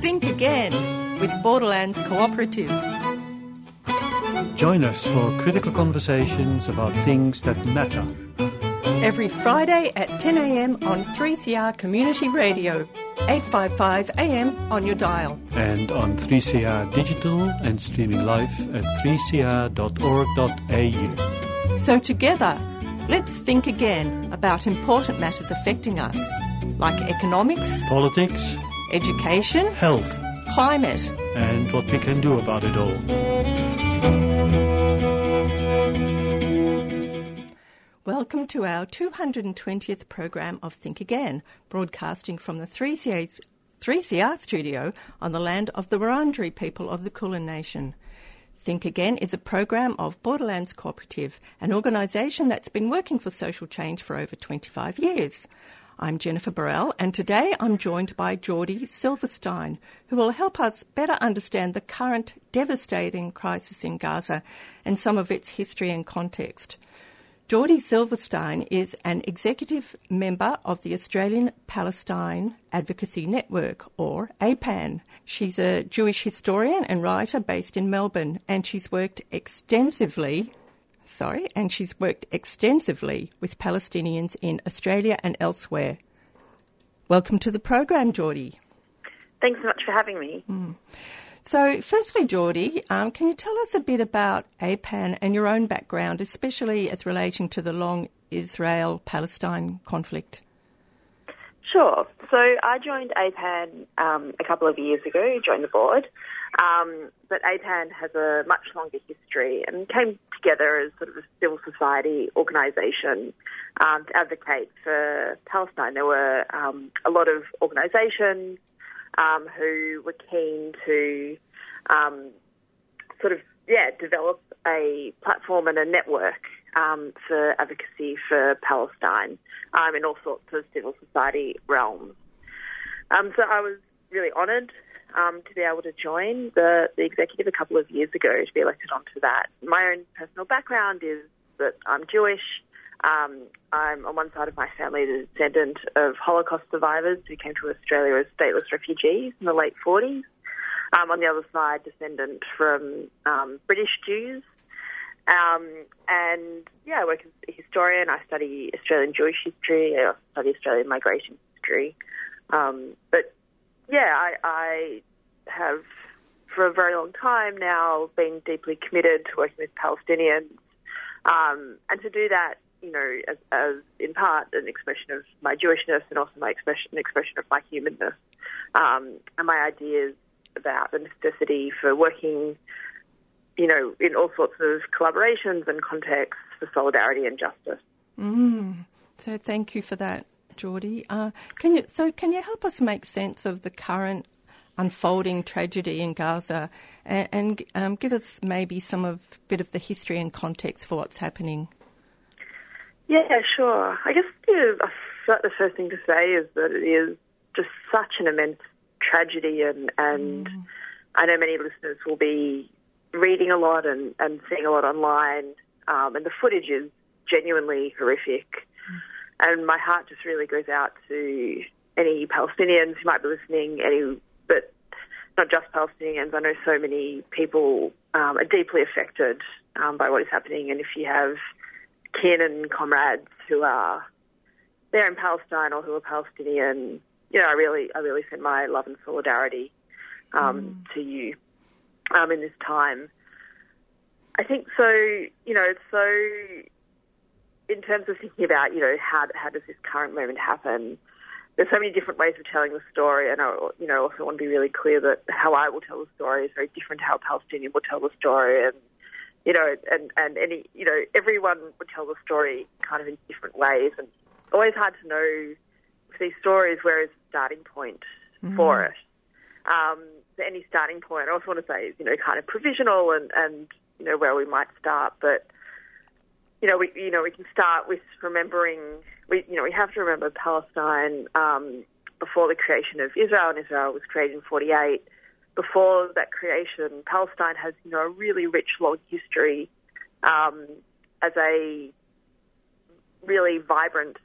Think again with Borderlands Cooperative. Join us for critical conversations about things that matter. Every Friday at 10 a.m. on 3CR Community Radio, 855 AM on your dial. And on 3CR Digital and streaming live at 3cr.org.au. So together, let's think again about important matters affecting us, like economics, politics, education, health, climate, and what we can do about it all. Welcome to our 220th program of Think Again, broadcasting from the 3CR studio on the land of the Wurundjeri people of the Kulin Nation. Think Again is a program of Borderlands Cooperative, an organisation that's been working for social change for over 25 years. I'm Jennifer Burrell, and today I'm joined by Jordy Silverstein, who will help us better understand the current devastating crisis in Gaza and some of its history and context. Jordy Silverstein is an executive member of the Australian Palestine Advocacy Network, or APAN. She's a Jewish historian and writer based in Melbourne, and she's worked extensively with Palestinians in Australia and elsewhere. Welcome to the program, Jordy. Thanks so much for having me. So, firstly, Jordy, can you tell us a bit about APAN and your own background, especially as relating to the long Israel-Palestine conflict? Sure. So, I joined APAN a couple of years ago, joined the board. But APAN has a much longer history and came together as sort of a civil society organisation to advocate for Palestine. There were a lot of organisations who were keen to develop a platform and a network for advocacy for Palestine in all sorts of civil society realms. So I was really honoured to be able to join the executive a couple of years ago, to be elected onto that. My own personal background is that I'm Jewish. I'm on one side of my family, the descendant of Holocaust survivors who came to Australia as stateless refugees in the late 40s. On the other side, descendant from British Jews. I work as a historian. I study Australian Jewish history. I also study Australian migration history. I have, for a very long time now, been deeply committed to working with Palestinians, and to do that, as in part an expression of my Jewishness and also my expression of my humanness, and my ideas about the necessity for working, in all sorts of collaborations and contexts for solidarity and justice. So thank you for that, Jordy. Can you help us make sense of the current unfolding tragedy in Gaza and give us maybe a bit of the history and context for what's happening? Yeah, sure. I guess the first thing to say is that it is just such an immense tragedy, and I know many listeners will be reading a lot and seeing a lot online, and the footage is genuinely horrific. And my heart just really goes out to any Palestinians who might be listening, but not just Palestinians. I know so many people are deeply affected by what is happening. And if you have kin and comrades who are there in Palestine or who are Palestinian, I really send my love and solidarity to you in this time. I think so. It's so. In terms of thinking about, how does this current moment happen, there's so many different ways of telling the story, and I, also want to be really clear that how I will tell the story is very different to how a Palestinian will tell the story, and everyone would tell the story kind of in different ways, and it's always hard to know with these stories where is the starting point for it. Any starting point, I also want to say, is kind of provisional, and where we might start, but. We can start with remembering. We have to remember Palestine before the creation of Israel, and Israel was created in 1948. Before that creation, Palestine has a really rich, long history as a really vibrant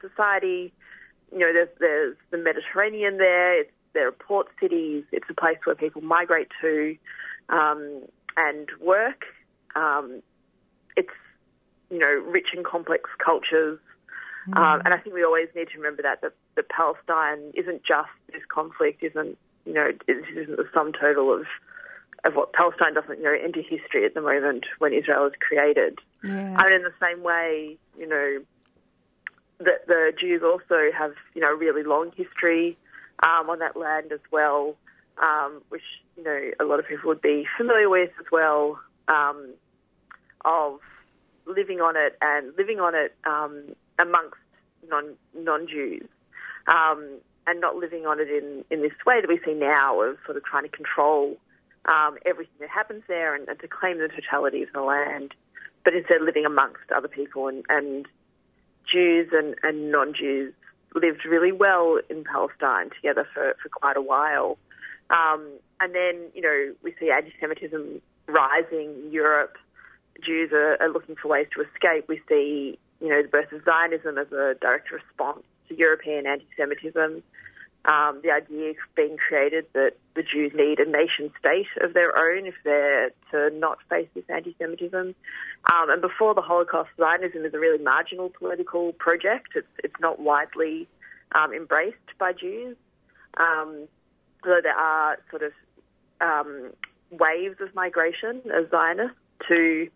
society. There's the Mediterranean there. It's They're a port cities. It's a place where people migrate to and work. It's, you know, rich and complex cultures. And I think we always need to remember that Palestine isn't just this conflict, isn't the sum total of what Palestine doesn't know into history at the moment when Israel was created. Yeah. And in the same way, you know, that the Jews also have, you know, a really long history on that land as well, which, you know, a lot of people would be familiar with as well, of living on it amongst non-Jews, and not living on it in this way that we see now of sort of trying to control everything that happens there and to claim the totality of the land, but instead living amongst other people and Jews and non-Jews lived really well in Palestine together for quite a while. And then, you know, we see anti-Semitism rising in Europe. Jews are looking for ways to escape. We see, you know, the birth of Zionism as a direct response to European anti-Semitism. The idea being created that the Jews need a nation-state of their own if they're to not face this anti-Semitism. And before the Holocaust, Zionism is a really marginal political project. It's not widely embraced by Jews. Though there are sort of waves of migration as Zionists to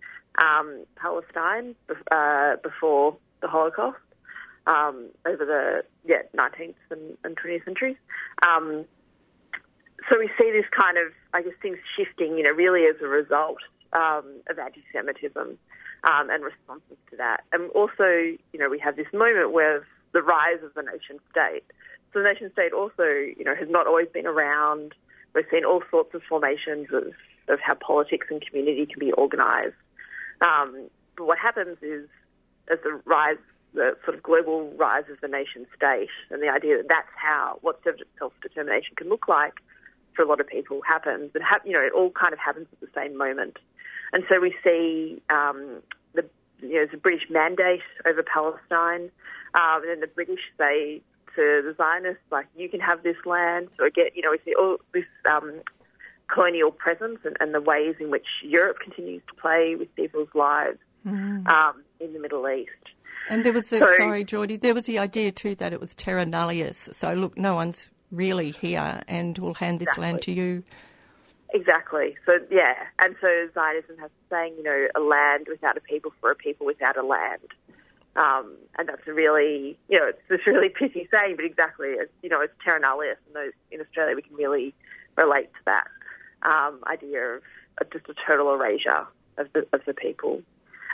Palestine before the Holocaust, over the 19th and 20th centuries. So we see this kind of, I guess, things shifting, you know, really as a result of anti-Semitism and responses to that. And also, you know, we have this moment where the rise of the nation-state. So the nation-state also, you know, has not always been around. We've seen all sorts of formations of how politics and community can be organised. But what happens is, as the sort of global rise of the nation-state and the idea that that's how what self-determination can look like for a lot of people happens. And, you know, it all kind of happens at the same moment. And so we see the British mandate over Palestine, and then the British say to the Zionists, like, you can have this land. So, again, you know, we see all this colonial presence and the ways in which Europe continues to play with people's lives in the Middle East. And there was the idea too that it was terra nullius. So look, no one's really here, and we'll hand this land to you. Exactly. So yeah, and so Zionism has the saying, you know, a land without a people for a people without a land, and that's a really, you know, it's this really pithy saying, but exactly, it's, you know, it's terra nullius, and those in Australia we can really relate to that idea of just a total erasure of the people.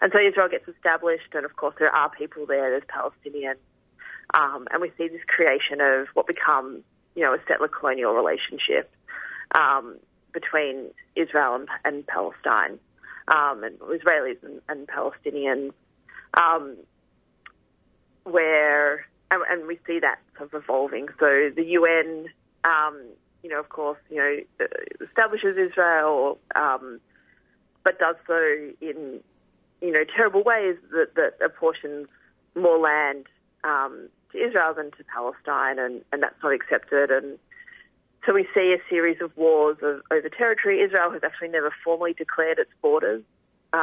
And so Israel gets established, and of course there are people there, there's Palestinians, and we see this creation of what becomes, you know, a settler-colonial relationship between Israel and Palestine, and Israelis and Palestinians, and we see that sort of evolving. So the UN, you know, of course, you know, establishes Israel, but does so in, you know, terrible ways that apportions more land to Israel than to Palestine, and that's not accepted. And so we see a series of wars over territory. Israel has actually never formally declared its borders. But,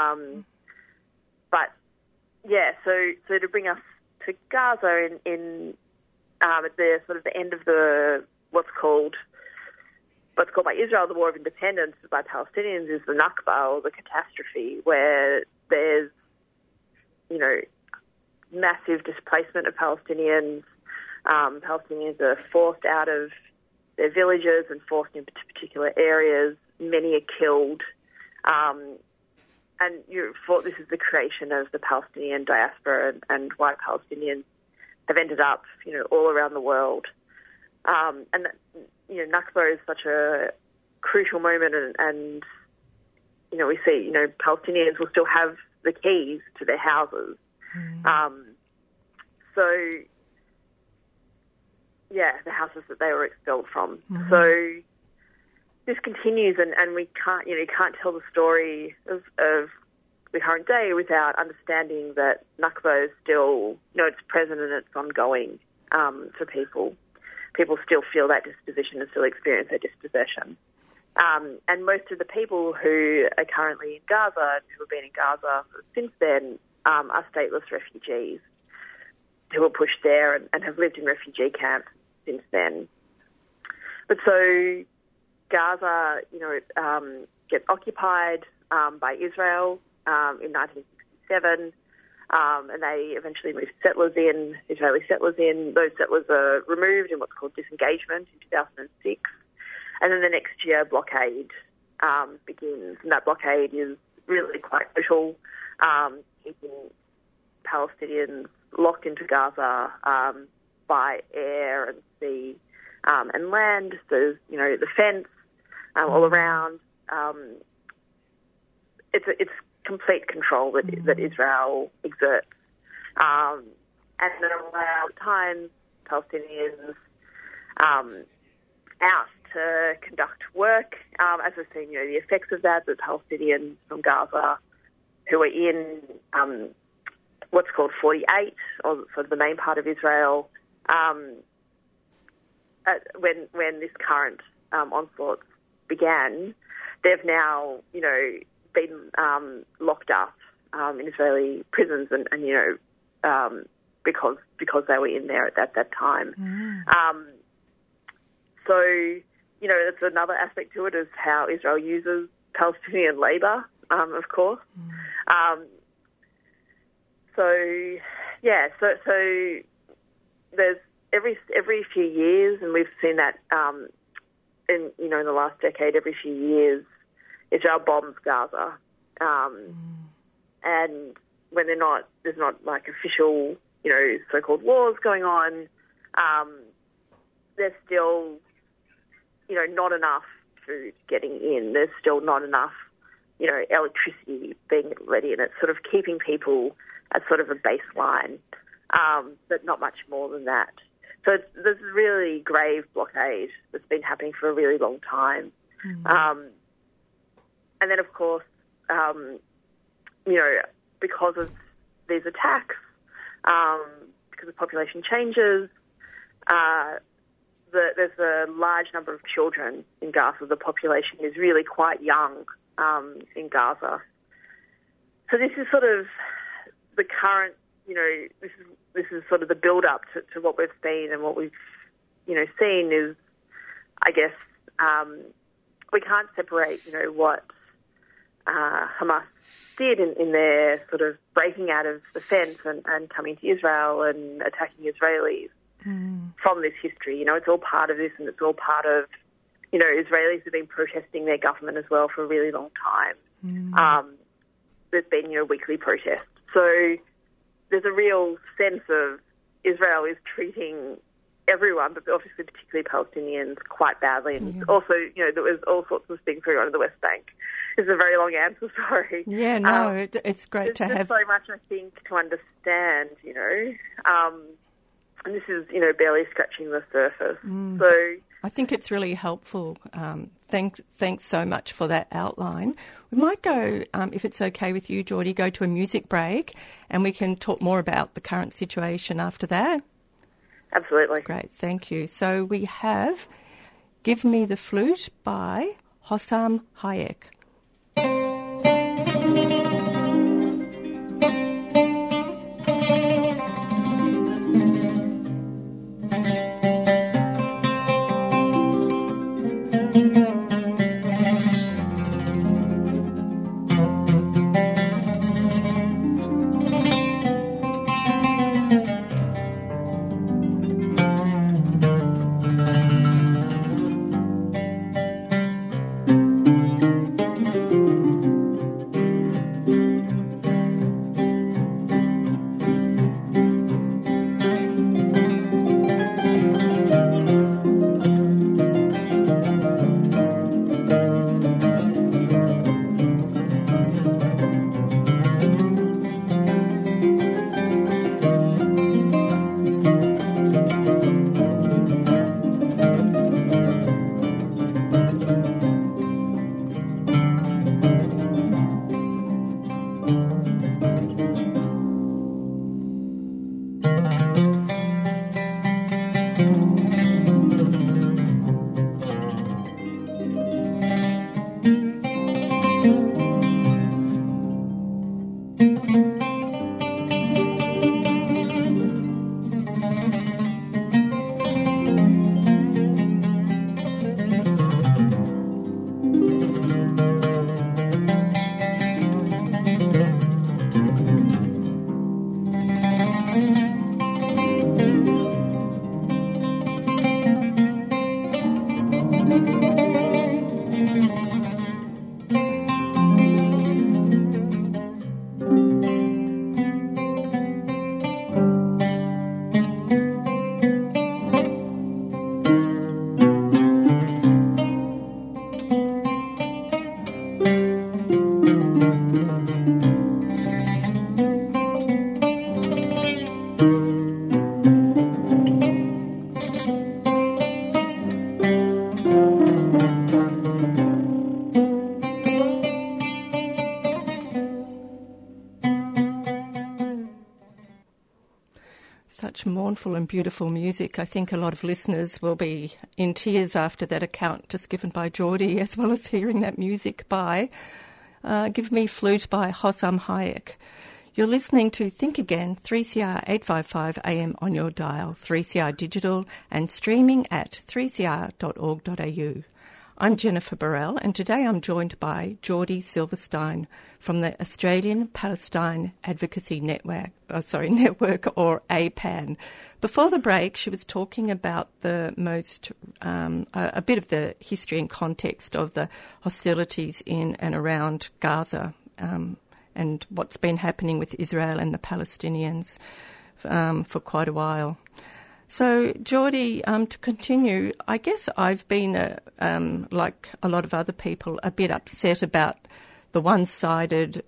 yeah, so to bring us to Gaza in at the sort of the end of the what's called by Israel the War of Independence, by Palestinians is the Nakba, or the catastrophe, where there's, you know, massive displacement of Palestinians. Palestinians are forced out of their villages and forced into particular areas. Many are killed. This is the creation of the Palestinian diaspora and why Palestinians have ended up, you know, all around the world. And, you know, Nakba is such a crucial moment and you know, we see, you know, Palestinians will still have the keys to their houses. So, yeah, the houses that they were expelled from. So this continues and we can't, you know, you can't tell the story of the current day without understanding that Nakba is still, you know, it's present and it's ongoing for people. people still feel that dispossession and still experience that dispossession. And most of the people who are currently in Gaza, who have been in Gaza since then, are stateless refugees who were pushed there and have lived in refugee camps since then. But so Gaza, gets occupied by Israel in 1967, and they eventually moved settlers in, Israeli settlers in. Those settlers are removed in what's called disengagement in 2006. And then the next year, blockade begins, and that blockade is really quite brutal, keeping Palestinians locked into Gaza by air and sea and land. There's, the fence all around. It's complete control that Israel exerts. And then around times, Palestinians out to conduct work. As we've seen, the effects of that, the Palestinians from Gaza who are in what's called 48, or sort of the main part of Israel, when this current onslaught began, they've now, been locked up in Israeli prisons and because they were in there at that time. Mm. So, that's another aspect to it, is how Israel uses Palestinian labour, of course. Mm. So there's every few years, and we've seen that in the last decade, every few years, Israel bombs Gaza, and when there's not like official, so-called wars going on, there's still, not enough food getting in. There's still not enough, electricity being let in. It's sort of keeping people at sort of a baseline, but not much more than that. So there's a really grave blockade that's been happening for a really long time. Mm-hmm. And then, of course, because of these attacks, because the population changes, there's a large number of children in Gaza. The population is really quite young in Gaza. So this is sort of the current, this is sort of the build-up to what we've seen, and what we've, seen is, I guess, we can't separate, what Hamas did in their sort of breaking out of the fence and coming to Israel and attacking Israelis from this history. It's all part of this, and it's all part of, Israelis have been protesting their government as well for a really long time. Mm. There's been, weekly protests. So there's a real sense of Israel is treating everyone, but obviously particularly Palestinians, quite badly. And also, there was all sorts of things going on in the West Bank. It's a very long answer, sorry. Yeah, no, it's great to have. There's so much, I think, to understand, and this is, barely scratching the surface. Mm. So I think it's really helpful. Thanks so much for that outline. We might go, if it's okay with you, Jordy, go to a music break, and we can talk more about the current situation after that. Absolutely. Great, thank you. So we have Give Me the Flute by Hossam Hayek. mournful and beautiful music. I think a lot of listeners will be in tears after that account just given by Jordy, as well as hearing that music by Give Me Flute by Hossam Hayek. You're listening to Think Again, 3CR 855 AM on your dial, 3CR Digital and streaming at 3cr.org.au. I'm Jennifer Burrell, and today I'm joined by Jordy Silverstein from the Australian Palestine Advocacy Network, or APAN. Before the break, she was talking about a bit of the history and context of the hostilities in and around Gaza, and what's been happening with Israel and the Palestinians for quite a while. So, Jordy, to continue, I guess I've been, like a lot of other people, a bit upset about the one-sided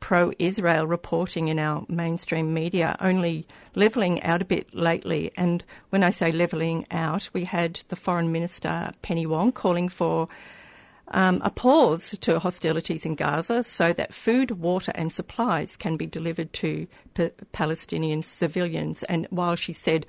pro-Israel reporting in our mainstream media, only levelling out a bit lately. And when I say levelling out, we had the Foreign Minister, Penny Wong, calling for a pause to hostilities in Gaza so that food, water and supplies can be delivered to Palestinian civilians. And while she said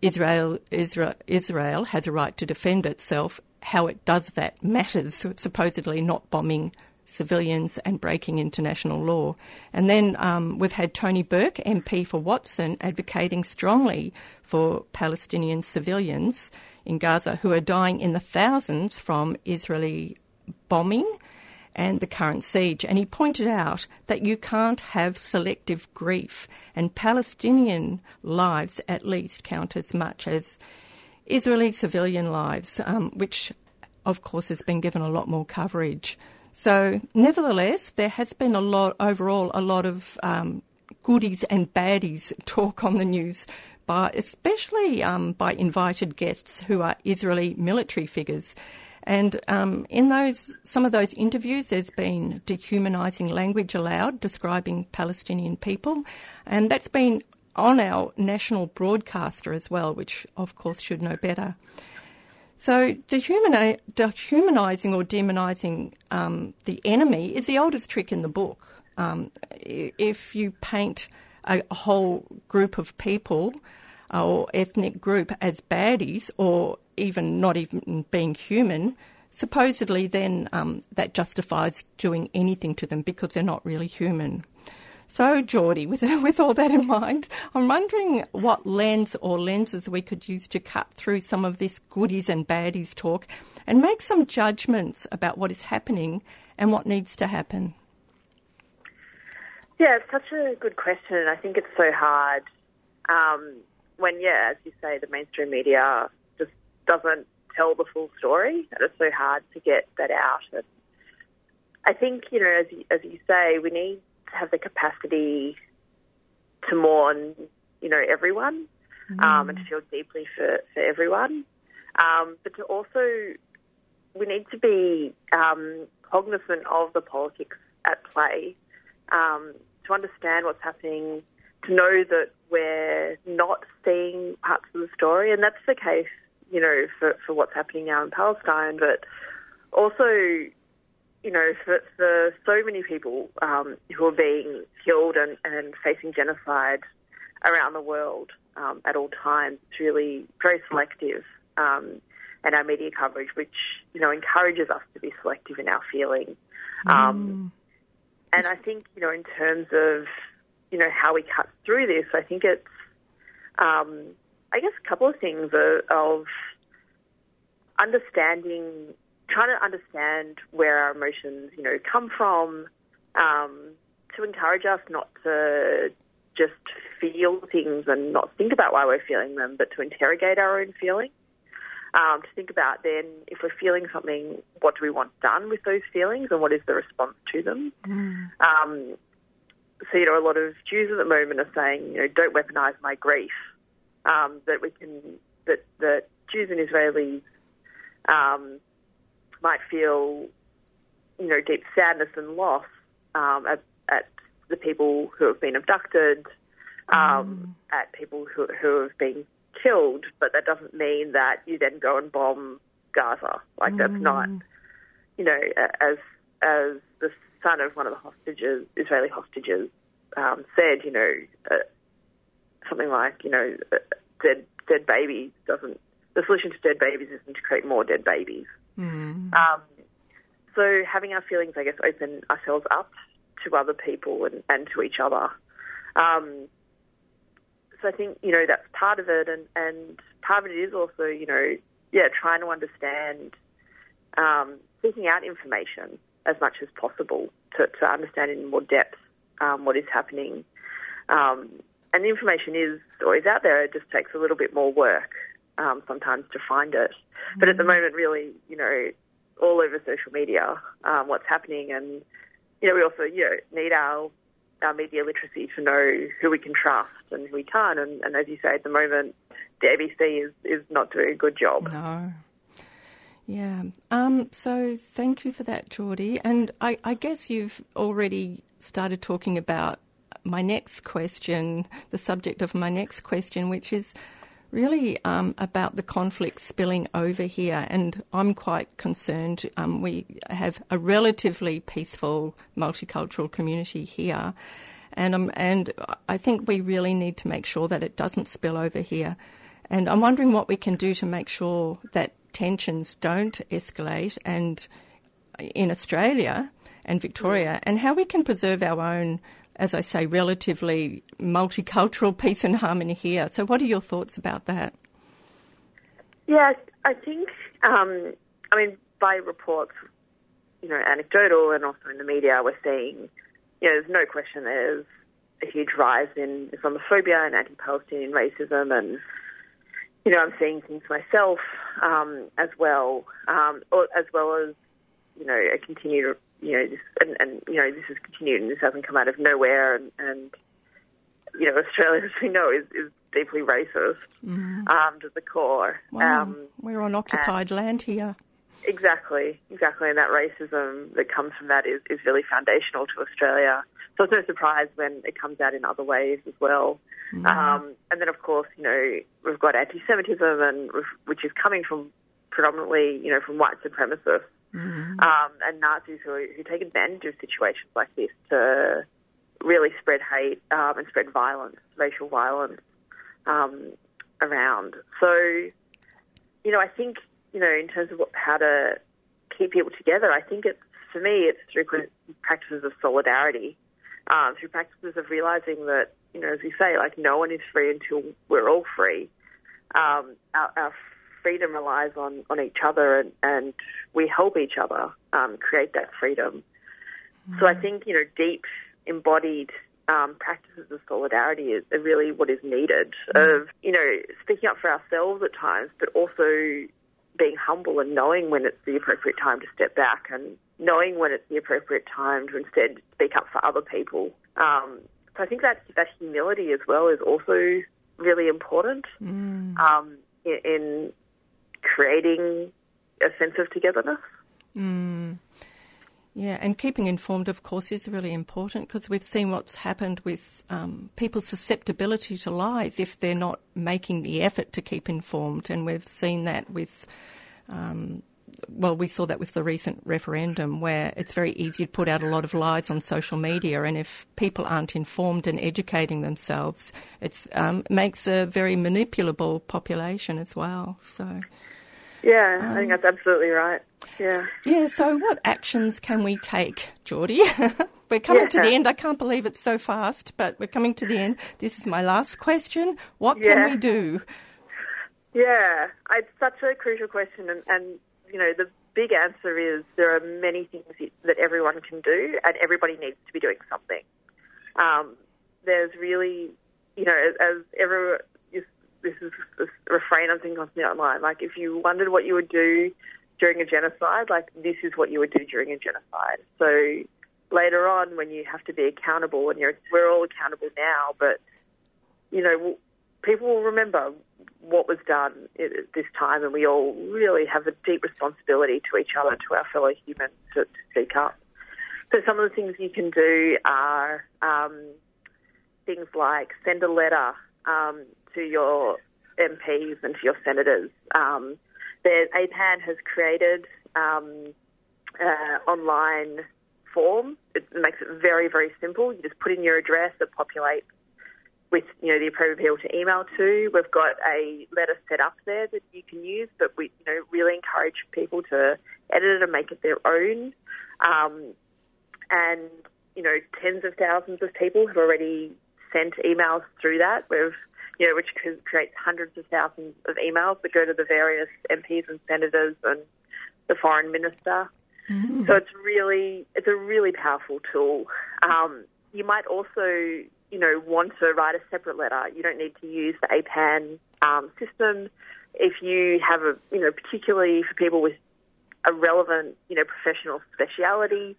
Israel has a right to defend itself, how it does that matters, supposedly not bombing civilians and breaking international law. And then we've had Tony Burke, MP for Watson, advocating strongly for Palestinian civilians in Gaza who are dying in the thousands from Israeli bombing and the current siege. And he pointed out that you can't have selective grief, and Palestinian lives at least count as much as Israeli civilian lives, which, of course, has been given a lot more coverage. So, nevertheless, there has been a lot of goodies and baddies talk on the news, especially by invited guests who are Israeli military figures. And in some of those interviews, there's been dehumanising language allowed, describing Palestinian people. And that's been on our national broadcaster as well, which, of course, should know better. So dehumanising or demonising the enemy is the oldest trick in the book. If you paint a whole group of people or ethnic group as baddies, or even not even being human, supposedly then that justifies doing anything to them because they're not really human. So, Jordy, with all that in mind, I'm wondering what lens or lenses we could use to cut through some of this goodies and baddies talk and make some judgments about what is happening and what needs to happen. Yeah, it's such a good question, and I think it's so hard when, as you say, the mainstream media just doesn't tell the full story, and it's so hard to get that out. And I think, as you say, we need have the capacity to mourn, everyone, and to feel deeply for everyone. But to also, we need to be cognizant of the politics at play, to understand what's happening, to know that we're not seeing parts of the story. And that's the case, for what's happening now in Palestine, but also for so many people who are being killed and facing genocide around the world at all times, it's really very selective. And our media coverage, which, encourages us to be selective in our feeling. And I think, in terms of, how we cut through this, I think it's, a couple of things of understanding, trying to understand where our emotions, come from, to encourage us not to just feel things and not think about why we're feeling them, but to interrogate our own feelings, to think about then if we're feeling something, what do we want done with those feelings and what is the response to them? A lot of Jews at the moment are saying, don't weaponise my grief, that Jews and Israelis might feel, deep sadness and loss at the people who have been abducted, at people who have been killed, but that doesn't mean that you then go and bomb Gaza. That's not, as the son of one of the hostages, Israeli hostages, said, something like, you know, dead babies doesn't... The solution to dead babies isn't to create more dead babies. Mm. So having our feelings, I guess, open ourselves up to other people and to each other. So I think, you know, that's part of it. And part of it is also, you know, yeah, trying to understand, seeking out information as much as possible to understand in more depth what is happening. And the information is always out there. It just takes a little bit more work sometimes to find it. Mm-hmm. But at the moment, really, you know, all over social media, what's happening. And, you know, we also, you know, need our media literacy to know who we can trust and who we can't. And as you say, at the moment, the ABC is not doing a good job. No. Yeah. So thank you for that, Jordy. And I guess you've already started talking about my next question, the subject of my next question, which is really about the conflict spilling over here. And I'm quite concerned. We have a relatively peaceful multicultural community here. And I think we really need to make sure that it doesn't spill over here. And I'm wondering what we can do to make sure that tensions don't escalate and in Australia and Victoria, and how we can preserve our own, as I say, relatively multicultural peace and harmony here. So what are your thoughts about that? Yeah, I think, I mean, by reports, you know, anecdotal and also in the media, we're seeing, you know, there's no question there's a huge rise in Islamophobia and anti-Palestinian racism, and you know, I'm seeing things myself as well as, you know, a continued, you know, this, and you know, this is continued and this hasn't come out of nowhere. And you know, Australia, as we know, is deeply racist to the core. Wow. We're on occupied land here. Exactly. And that racism that comes from that is really foundational to Australia. So it's no surprise when it comes out in other ways as well. Mm. And then, of course, you know, we've got anti-Semitism, and which is coming from predominantly, you know, from white supremacists and Nazis who take advantage of situations like this to really spread hate and spread violence, racial violence around. So, you know, I think, you know, in terms of how to keep people together, I think it's, for me, it's through practices of solidarity, through practices of realising that, you know, as we say, like, no one is free until we're all free. Our freedom relies on each other, and we help each other create that freedom. Mm-hmm. So I think, you know, deep, embodied practices of solidarity is really what is needed, of, you know, speaking up for ourselves at times, but also being humble and knowing when it's the appropriate time to step back, and knowing when it's the appropriate time to instead speak up for other people. So I think that humility as well is also really important in creating a sense of togetherness. Mm. Yeah, and keeping informed, of course, is really important, because we've seen what's happened with people's susceptibility to lies if they're not making the effort to keep informed. And we've seen that with, we saw that with the recent referendum, where it's very easy to put out a lot of lies on social media. And if people aren't informed and educating themselves, it makes a very manipulable population as well. So. Yeah, I think that's absolutely right. Yeah. Yeah, so what actions can we take, Jordy? We're coming to the end. I can't believe it's so fast, but we're coming to the end. This is my last question. What can we do? Yeah, it's such a crucial question. And, you know, the big answer is there are many things that everyone can do, and everybody needs to be doing something. There's really, you know, as everyone... This is a refrain I'm seeing constantly online. Like, if you wondered what you would do during a genocide, like, this is what you would do during a genocide. So later on, when you have to be accountable, and we're all accountable now, but, you know, people will remember what was done at this time, and we all really have a deep responsibility to each other, to our fellow humans, to speak up. So some of the things you can do are things like send a letter to your MPs and to your senators. APAN has created online form. It makes it very, very simple. You just put in your address. It populates with, you know, the appropriate people to email to. We've got a letter set up there that you can use, but we, you know, really encourage people to edit it and make it their own. And, you know, tens of thousands of people have already sent emails through that. We've, you know, which creates hundreds of thousands of emails that go to the various MPs and senators and the foreign minister. Mm-hmm. So it's a really powerful tool. You might also, you know, want to write a separate letter. You don't need to use the APAN system. If you have a, you know, particularly for people with a relevant, you know, professional speciality,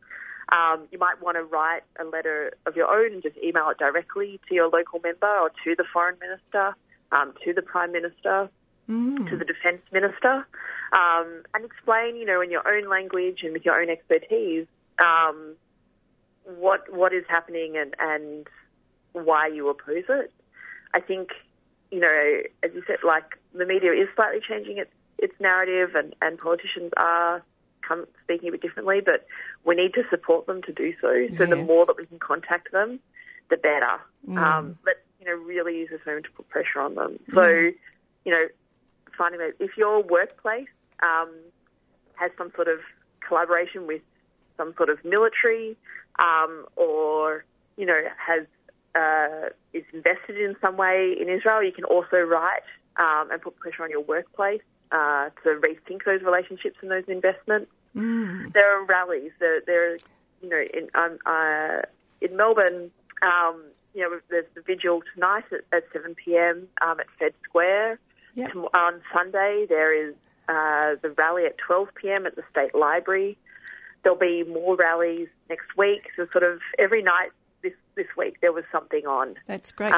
you might want to write a letter of your own and just email it directly to your local member or to the foreign minister, to the prime minister, to the defence minister, and explain, you know, in your own language and with your own expertise, what is happening and why you oppose it. I think, you know, as you said, like, the media is slightly changing its narrative and politicians are speaking a bit differently, but we need to support them to do so. So the more that we can contact them, the better. Let's, you know, really use this moment to put pressure on them. So, you know, finding that if your workplace has some sort of collaboration with some sort of military or, you know, has is invested in some way in Israel, you can also write and put pressure on your workplace to rethink those relationships and those investments. There are rallies. There are, you know, in Melbourne, you know, there's the vigil tonight at 7 p.m. At Fed Square. On Sunday, there is the rally at 12 p.m. at the State Library. There'll be more rallies next week. So sort of every night this week there was something on. That's great.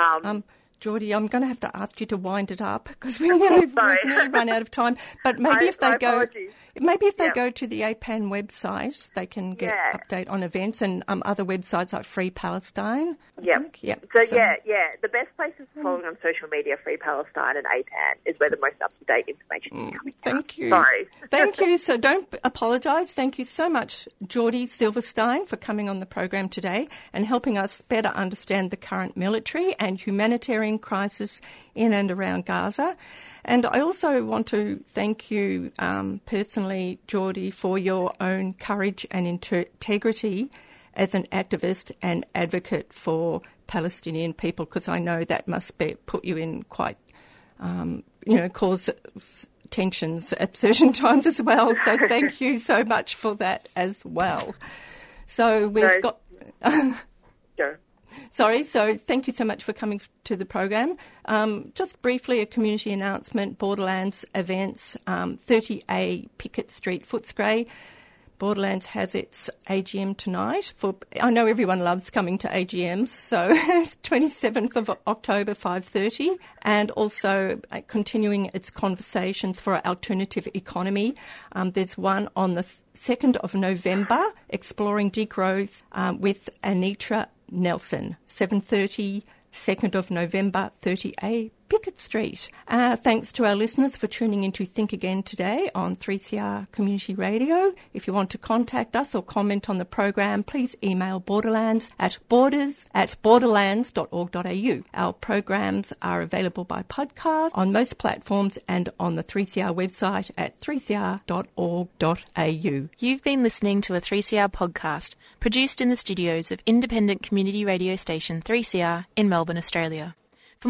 Jordy, I'm going to have to ask you to wind it up because we nearly run out of time. But maybe if they go to the APAN website, they can get update on events and other websites like Free Palestine. The best place is following on social media. Free Palestine and APAN is where the most up to date information is coming. Thank you. So don't apologise. Thank you so much, Jordy Silverstein, for coming on the program today and helping us better understand the current military and humanitarian crisis in and around Gaza. And I also want to thank you personally, Jordy, for your own courage and integrity as an activist and advocate for Palestinian people, because I know that must put you in quite, cause tensions at certain times as well. So thank you so much for that as well. So we've got... Sure. So thank you so much for coming to the program. Just briefly, a community announcement, Borderlands events, 30A Pickett Street, Footscray. Borderlands has its AGM tonight. I know everyone loves coming to AGMs, so 27th of October, 5:30, and also continuing its conversations for our alternative economy. There's one on the 2nd of November, exploring degrowth with Anitra Nelson, 7:30, 2nd of November, 30A Pickett Street. Thanks to our listeners for tuning into Think Again today on 3CR Community Radio. If you want to contact us or comment on the program, please email borderlands at borders@borderlands.org.au. Our programs are available by podcast on most platforms and on the 3CR website at 3cr.org.au. You've been listening to a 3CR podcast produced in the studios of independent community radio station 3CR in Melbourne, Australia. For